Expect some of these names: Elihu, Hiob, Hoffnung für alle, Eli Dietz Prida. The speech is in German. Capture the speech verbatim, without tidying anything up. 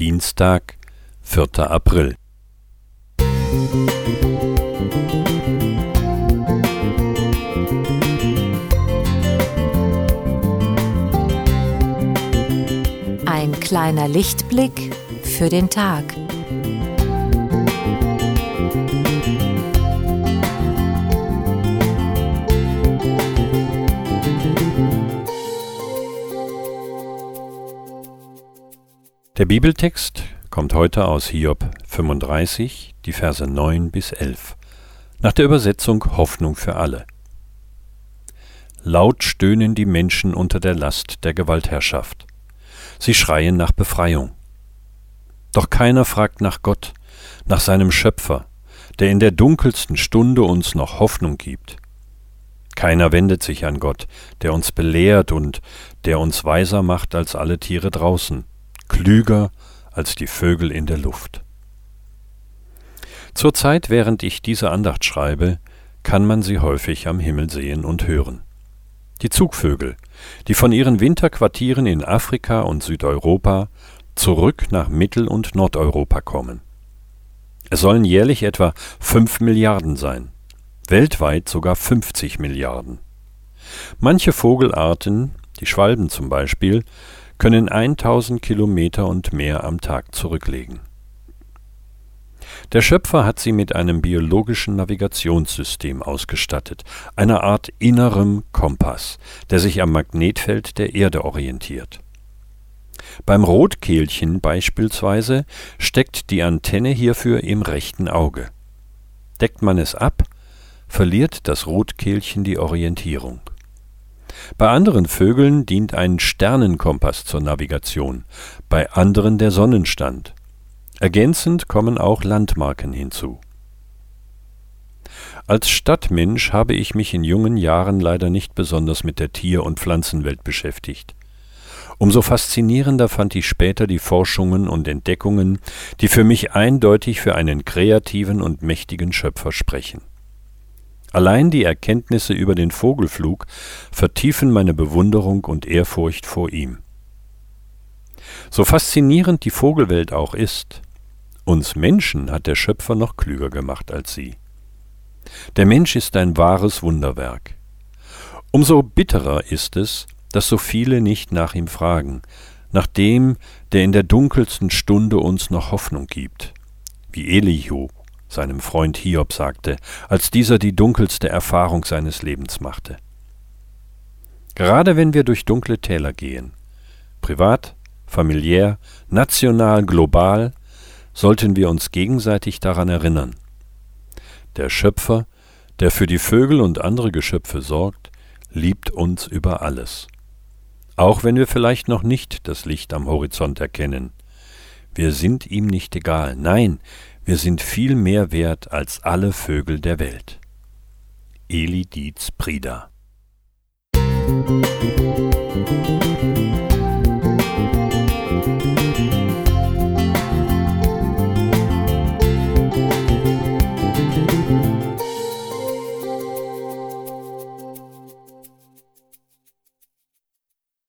Dienstag, vierter April. Ein kleiner Lichtblick für den Tag. Der Bibeltext kommt heute aus Hiob fünfunddreißig, die Verse neun bis elf, nach der Übersetzung Hoffnung für alle. Laut stöhnen die Menschen unter der Last der Gewaltherrschaft. Sie schreien nach Befreiung. Doch keiner fragt nach Gott, nach seinem Schöpfer, der in der dunkelsten Stunde uns noch Hoffnung gibt. Keiner wendet sich an Gott, der uns belehrt und der uns weiser macht als alle Tiere draußen, klüger als die Vögel in der Luft. Zur Zeit, während ich diese Andacht schreibe, kann man sie häufig am Himmel sehen und hören. Die Zugvögel, die von ihren Winterquartieren in Afrika und Südeuropa zurück nach Mittel- und Nordeuropa kommen. Es sollen jährlich etwa fünf Milliarden sein, weltweit sogar fünfzig Milliarden. Manche Vogelarten, die Schwalben zum Beispiel, können tausend Kilometer und mehr am Tag zurücklegen. Der Schöpfer hat sie mit einem biologischen Navigationssystem ausgestattet, einer Art innerem Kompass, der sich am Magnetfeld der Erde orientiert. Beim Rotkehlchen beispielsweise steckt die Antenne hierfür im rechten Auge. Deckt man es ab, verliert das Rotkehlchen die Orientierung. Bei anderen Vögeln dient ein Sternenkompass zur Navigation, bei anderen der Sonnenstand. Ergänzend kommen auch Landmarken hinzu. Als Stadtmensch habe ich mich in jungen Jahren leider nicht besonders mit der Tier- und Pflanzenwelt beschäftigt. Umso faszinierender fand ich später die Forschungen und Entdeckungen, die für mich eindeutig für einen kreativen und mächtigen Schöpfer sprechen. Allein die Erkenntnisse über den Vogelflug vertiefen meine Bewunderung und Ehrfurcht vor ihm. So faszinierend die Vogelwelt auch ist, uns Menschen hat der Schöpfer noch klüger gemacht als sie. Der Mensch ist ein wahres Wunderwerk. Umso bitterer ist es, dass so viele nicht nach ihm fragen, nach dem, der in der dunkelsten Stunde uns noch Hoffnung gibt, wie Elihu seinem Freund Hiob sagte, als dieser die dunkelste Erfahrung seines Lebens machte. Gerade wenn wir durch dunkle Täler gehen, privat, familiär, national, global, sollten wir uns gegenseitig daran erinnern. Der Schöpfer, der für die Vögel und andere Geschöpfe sorgt, liebt uns über alles. Auch wenn wir vielleicht noch nicht das Licht am Horizont erkennen. Wir sind ihm nicht egal. Nein, wir sind viel mehr wert als alle Vögel der Welt. Eli Dietz Prida. Musik.